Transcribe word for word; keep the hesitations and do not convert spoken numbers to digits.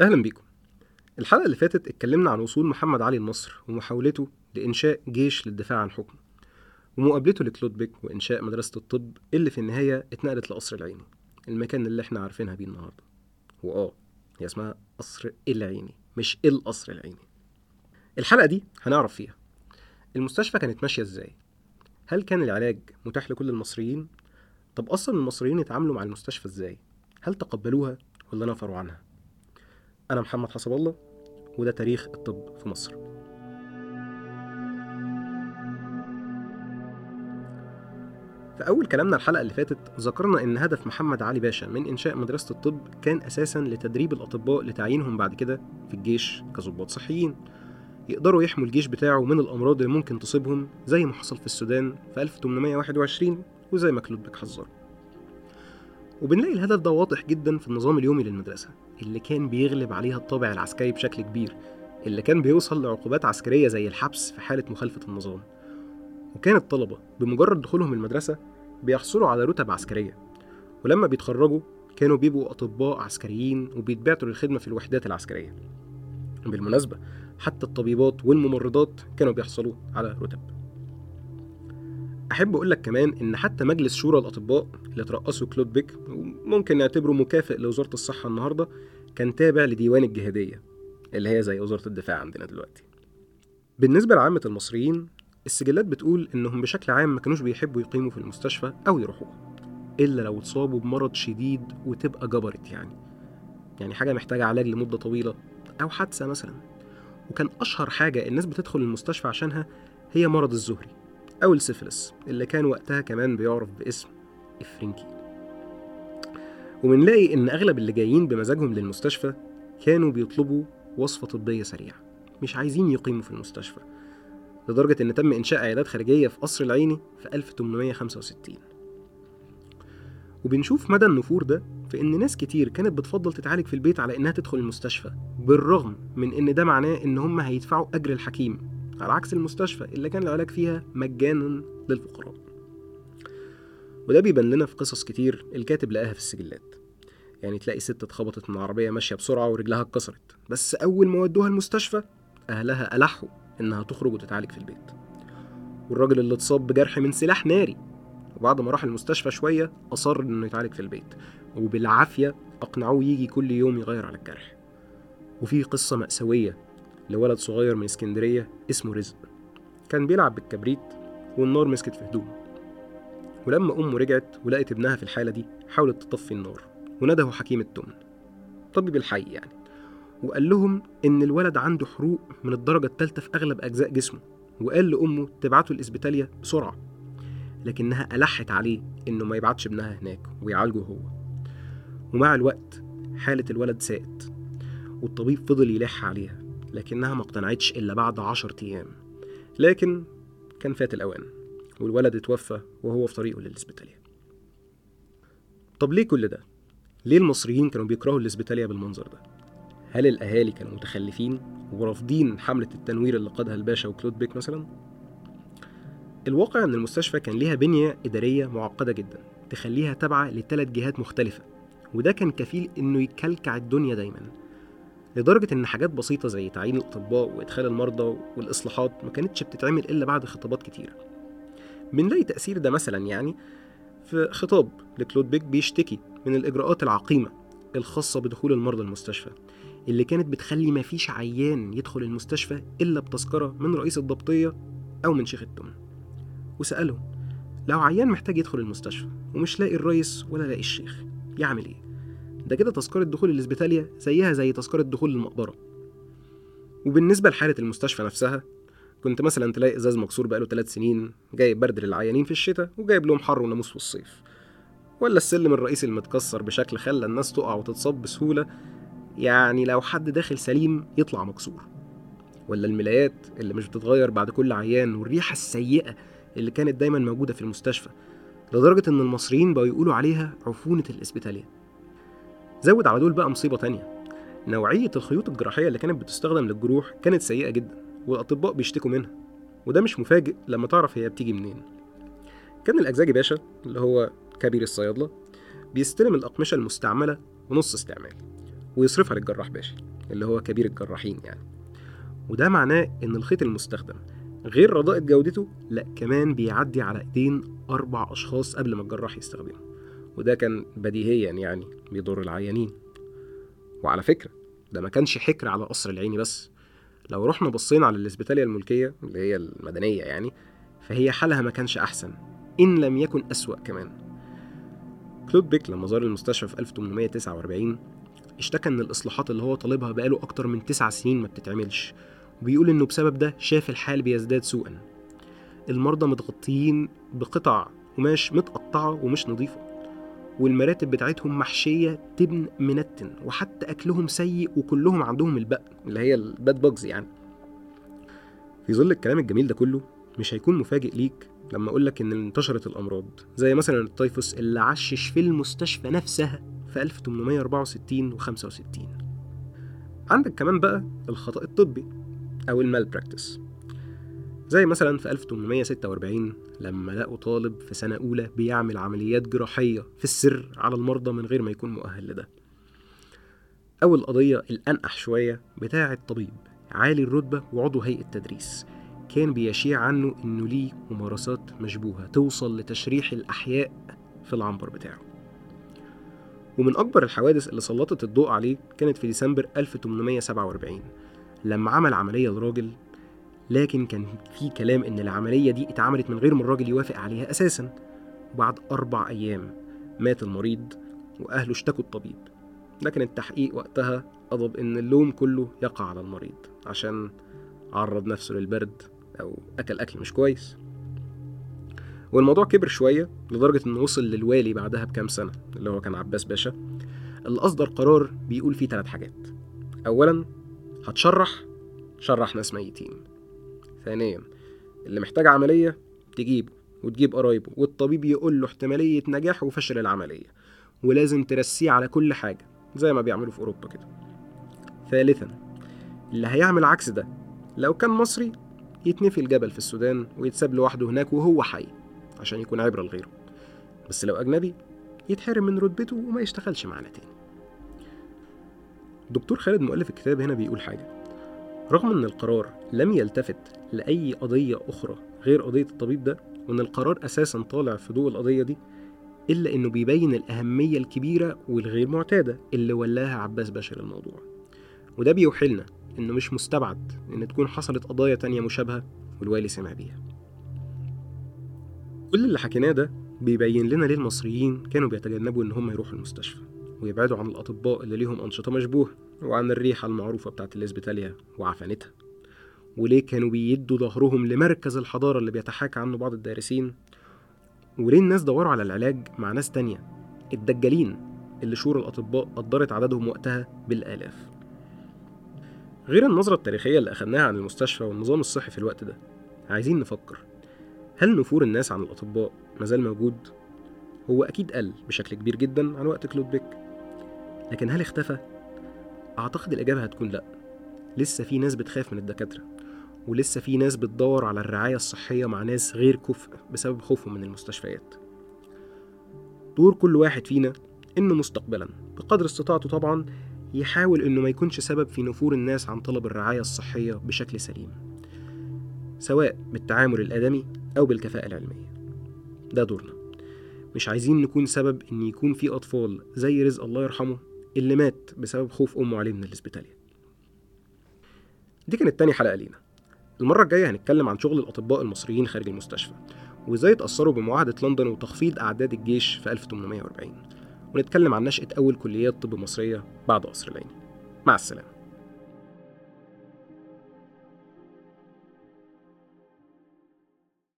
أهلا بيكم. الحلقة اللي فاتت اتكلمنا عن وصول محمد علي لمصر ومحاولته لإنشاء جيش للدفاع عن حكمه، ومقابلته لكلوت بك وإنشاء مدرسة الطب اللي في النهاية اتنقلت لقصر العيني، المكان اللي احنا عارفينها بيه النهاردة. وآه هي اسمها قصر العيني مش القصر العيني. الحلقة دي هنعرف فيها المستشفى كانت ماشية ازاي، هل كان العلاج متاح لكل المصريين، طب أصلا المصريين اتعاملوا مع المستشفى ازاي، هل تقبلوها ولا نفروا عنها. أنا محمد حسب الله وده تاريخ الطب في مصر. في أول كلامنا الحلقة اللي فاتت ذكرنا إن هدف محمد علي باشا من إنشاء مدرسة الطب كان أساساً لتدريب الأطباء لتعيينهم بعد كده في الجيش كضباط صحيين يقدروا يحموا الجيش بتاعه من الأمراض اللي ممكن تصيبهم، زي ما حصل في السودان في ألف وثمانمائة وواحد وعشرين وزي ما كلوت بك حذر. وبنلاقي الهدف ده واضح جدا في النظام اليومي للمدرسة اللي كان بيغلب عليها الطابع العسكري بشكل كبير، اللي كان بيوصل لعقوبات عسكرية زي الحبس في حالة مخالفة النظام. وكان الطلبة بمجرد دخولهم المدرسة بيحصلوا على رتب عسكرية، ولما بيتخرجوا كانوا بيبقوا أطباء عسكريين وبيتبعتوا للخدمة في الوحدات العسكرية. بالمناسبة حتى الطبيبات والممرضات كانوا بيحصلوا على رتب. أحب أقولك كمان إن حتى مجلس شورى الأطباء اللي ترأسه كلوت بك، وممكن نعتبره مكافئ لوزارة الصحة النهاردة، كان تابع لديوان الجهادية اللي هي زي وزارة الدفاع عندنا دلوقتي. بالنسبة لعامة المصريين، السجلات بتقول إنهم بشكل عام ما كانوش بيحبوا يقيموا في المستشفى أو يروحوها إلا لو اتصابوا بمرض شديد وتبقى جبرت، يعني يعني حاجة محتاجة علاج لمدة طويلة أو حادثة مثلا. وكان أشهر حاجة الناس بتدخل المستشفى عشانها هي مرض الزهري أو السفلس اللي كان وقتها كمان بيعرف باسم الفرينكين. ومنلاقي إن أغلب اللي جايين بمزاجهم للمستشفى كانوا بيطلبوا وصفة طبية سريعة، مش عايزين يقيموا في المستشفى، لدرجة إن تم إنشاء عيادات خارجية في قصر العيني في ألف وثمانمائة وخمسة وستين. وبنشوف مدى النفور ده في إن ناس كتير كانت بتفضل تتعالج في البيت على إنها تدخل المستشفى، بالرغم من إن ده معناه إن هم هيدفعوا أجر الحكيم، على عكس المستشفى اللي كان العلاج فيها مجانا للفقراء. وده بيبان لنا في قصص كتير الكاتب لقاها في السجلات، يعني تلاقي ست اتخبطت من عربية ماشية بسرعة ورجلها اتكسرت، بس أول ما ودوها المستشفى أهلها ألحوا إنها تخرج وتتعالج في البيت. والراجل اللي اتصاب بجرح من سلاح ناري وبعد ما راح المستشفى شوية أصر إنه يتعالج في البيت، وبالعافية أقنعوه يجي كل يوم يغير على الجرح. وفي قصة مأساوية لولد صغير من اسكندرية اسمه رزق، كان بيلعب بالكبريت والنار مسكت في هدومه، ولما أمه رجعت ولقت ابنها في الحالة دي حاولت تطفي النار، ونده حكيم التمن طبيب الحي يعني، وقال لهم إن الولد عنده حروق من الدرجة الثالثة في أغلب أجزاء جسمه، وقال لأمه تبعته الإسبيتالية بسرعة، لكنها ألحت عليه إنه ما يبعتش ابنها هناك ويعالجه هو. ومع الوقت حالة الولد ساءت، والطبيب فضل يلح عليها لكنها ما اقتنعتش إلا بعد عشر أيام، لكن كان فات الأوان والولد اتوفى وهو في طريقه للإسبيتالية. طب ليه كل ده؟ ليه المصريين كانوا بيكرهوا الإسبيتالية بالمنظر ده؟ هل الأهالي كانوا متخلفين ورافضين حملة التنوير اللي قادها الباشا وكلوت بك مثلا؟ الواقع أن المستشفى كان ليها بنية إدارية معقدة جدا تخليها تابعة لثلاث جهات مختلفة، وده كان كفيل إنه يكلكع الدنيا دايما، لدرجة إن حاجات بسيطة زي تعيين الأطباء وإدخال المرضى والإصلاحات ما كانتش بتتعمل إلا بعد خطابات كتيرة. بنلاقي تأثير ده مثلا يعني في خطاب لكلوت بك بيشتكي من الإجراءات العقيمة الخاصة بدخول المرضى المستشفى، اللي كانت بتخلي ما فيش عيان يدخل المستشفى إلا بتذكرة من رئيس الضبطية أو من شيخ التمن. وسألهم لو عيان محتاج يدخل المستشفى ومش لاقي الرئيس ولا لاقي الشيخ يعمل إيه؟ ده كده تذكرة دخول الإسبيتالية زيها زي تذكرة دخول المقبرة. وبالنسبة لحالة المستشفى نفسها، كنت مثلا تلاقي إزاز مكسور بقاله ثلاث سنين جايب برد للعيانين في الشتاء وجايب لهم حر وناموس في الصيف، ولا السلم الرئيسي المتكسر بشكل خلى الناس تقع وتتصاب بسهولة، يعني لو حد داخل سليم يطلع مكسور، ولا الملايات اللي مش بتتغير بعد كل عيان، والريحة السيئة اللي كانت دايما موجودة في المستشفى لدرجة إن المصريين بقوا يقولوا عليها عفونة الإسبيتالية. زود على دول بقى مصيبة تانية، نوعية الخيوط الجراحية اللي كانت بتستخدم للجروح كانت سيئة جدا والأطباء بيشتكوا منها، وده مش مفاجئ لما تعرف هي بتيجي منين. كان الأجزاج باشا اللي هو كبير الصيادلة بيستلم الأقمشة المستعملة ونص استعمال ويصرفها للجراح باشا اللي هو كبير الجراحين يعني. وده معناه ان الخيط المستخدم غير رضاءة جودته، لا كمان بيعدي على ايدين اربع اشخاص قبل ما الجراح يستخدمه، وده كان بديهيا يعني بيضر العيانين. وعلى فكرة ده ما كانش حكر على قصر العيني بس، لو رحنا بصينا على الاسبيتالية الملكية اللي هي المدنية يعني، فهي حالها ما كانش احسن ان لم يكن اسوأ كمان. كلوت بك لما زار المستشفى في ألف وثمانمائة وتسعة وأربعين اشتكى ان الاصلاحات اللي هو طالبها بقاله اكتر من تسع سنين ما بتتعملش، وبيقول انه بسبب ده شاف الحال بيزداد سوءا. المرضى متغطيين بقطع قماش متقطعه ومش نظيفه، والمراتب بتاعتهم محشيه تبن منتن، وحتى اكلهم سيء، وكلهم عندهم البق اللي هي الباد بوكز يعني. في ظل الكلام الجميل ده كله مش هيكون مفاجئ ليك لما اقولك ان انتشرت الامراض زي مثلا التايفوس اللي عشش في المستشفى نفسها في ألف وثمانمائة وأربعة وستين وخمسة وستين. عندك كمان بقى الخطأ الطبي او المالبراكتس، زي مثلا في ألف وثمانمائة وستة وأربعين لما لقوا طالب في سنه اولى بيعمل عمليات جراحيه في السر على المرضى من غير ما يكون مؤهل لده. او القضيه الانقح شويه بتاعه طبيب عالي الرتبه وعضو هيئه تدريس كان بيشيع عنه انه ليه ممارسات مشبوهه توصل لتشريح الاحياء في العنبر بتاعه. ومن اكبر الحوادث اللي سلطت الضوء عليه كانت في ديسمبر ألف وثمانمائة وسبعة وأربعين لما عمل عمليه لراجل، لكن كان في كلام ان العمليه دي اتعملت من غير ما الراجل يوافق عليها اساسا. وبعد اربع ايام مات المريض واهله اشتكوا الطبيب، لكن التحقيق وقتها اضب ان اللوم كله يقع على المريض عشان عرض نفسه للبرد او اكل اكل مش كويس. والموضوع كبر شويه لدرجه انه وصل للوالي بعدها بكام سنه اللي هو كان عباس باشا، اللي اصدر قرار بيقول فيه ثلاث حاجات. اولا، هتشرح شرح ناس ميتين. ثانيا، اللي محتاج عمليه تجيبه وتجيب قرايبه، والطبيب يقول له احتماليه نجاح وفشل العمليه، ولازم ترسيه على كل حاجه زي ما بيعملوا في اوروبا كده. ثالثا، اللي هيعمل عكس ده لو كان مصري يتنفي الجبل في السودان ويتساب لوحده هناك وهو حي عشان يكون عبره لغيره، بس لو اجنبي يتحرم من رتبته وما يشتغلش معانا تاني. دكتور خالد مؤلف الكتاب هنا بيقول حاجه، رغم ان القرار لم يلتفت لاي قضيه اخرى غير قضيه الطبيب ده، وان القرار اساسا طالع في ضوء القضيه دي، الا انه بيبين الاهميه الكبيره والغير معتاده اللي ولاها عباس باشا للموضوع. وده بيوحلنا انه مش مستبعد ان تكون حصلت قضايا تانية مشابهه والوالي سمع بيها. كل اللي حكيناه ده بيبين لنا ليه المصريين كانوا بيتجنبوا ان هم يروحوا المستشفى ويبعدوا عن الاطباء اللي ليهم انشطه مشبوهه، وعن الريحه المعروفه بتاعه الاسبيتاليا وعفانتها، وليه كانوا بيدوا ظهرهم لمركز الحضاره اللي بيتحاكى عنه بعض الدارسين، وليه الناس دوروا على العلاج مع ناس تانية الدجالين اللي شور الاطباء قدرت عددهم وقتها بالالاف. غير النظره التاريخيه اللي اخذناها عن المستشفى والنظام الصحي في الوقت ده، عايزين نفكر، هل نفور الناس عن الاطباء مازال موجود؟ هو اكيد قل بشكل كبير جدا عن وقت كلوت بك، لكن هل اختفى؟ اعتقد الاجابه هتكون لا. لسه في ناس بتخاف من الدكاتره، ولسه في ناس بتدور على الرعايه الصحيه مع ناس غير كفء بسبب خوفهم من المستشفيات. دور كل واحد فينا انه مستقبلا بقدر استطاعته طبعا يحاول انه ما يكونش سبب في نفور الناس عن طلب الرعايه الصحيه بشكل سليم، سواء بالتعامل الادمي او بالكفاءه العلميه. ده دورنا، مش عايزين نكون سبب ان يكون في اطفال زي رزق الله يرحمه اللي مات بسبب خوف أمه عليه من الإسبيتالية. دي كانت تاني حلقة لينا. المرة الجاية هنتكلم عن شغل الأطباء المصريين خارج المستشفى، وإزاي تأثروا بمعاهدة لندن وتخفيض أعداد الجيش في ألف وثمانمائة وأربعين، ونتكلم عن نشأة أول كليات طب مصرية بعد قصر العيني. مع السلامة.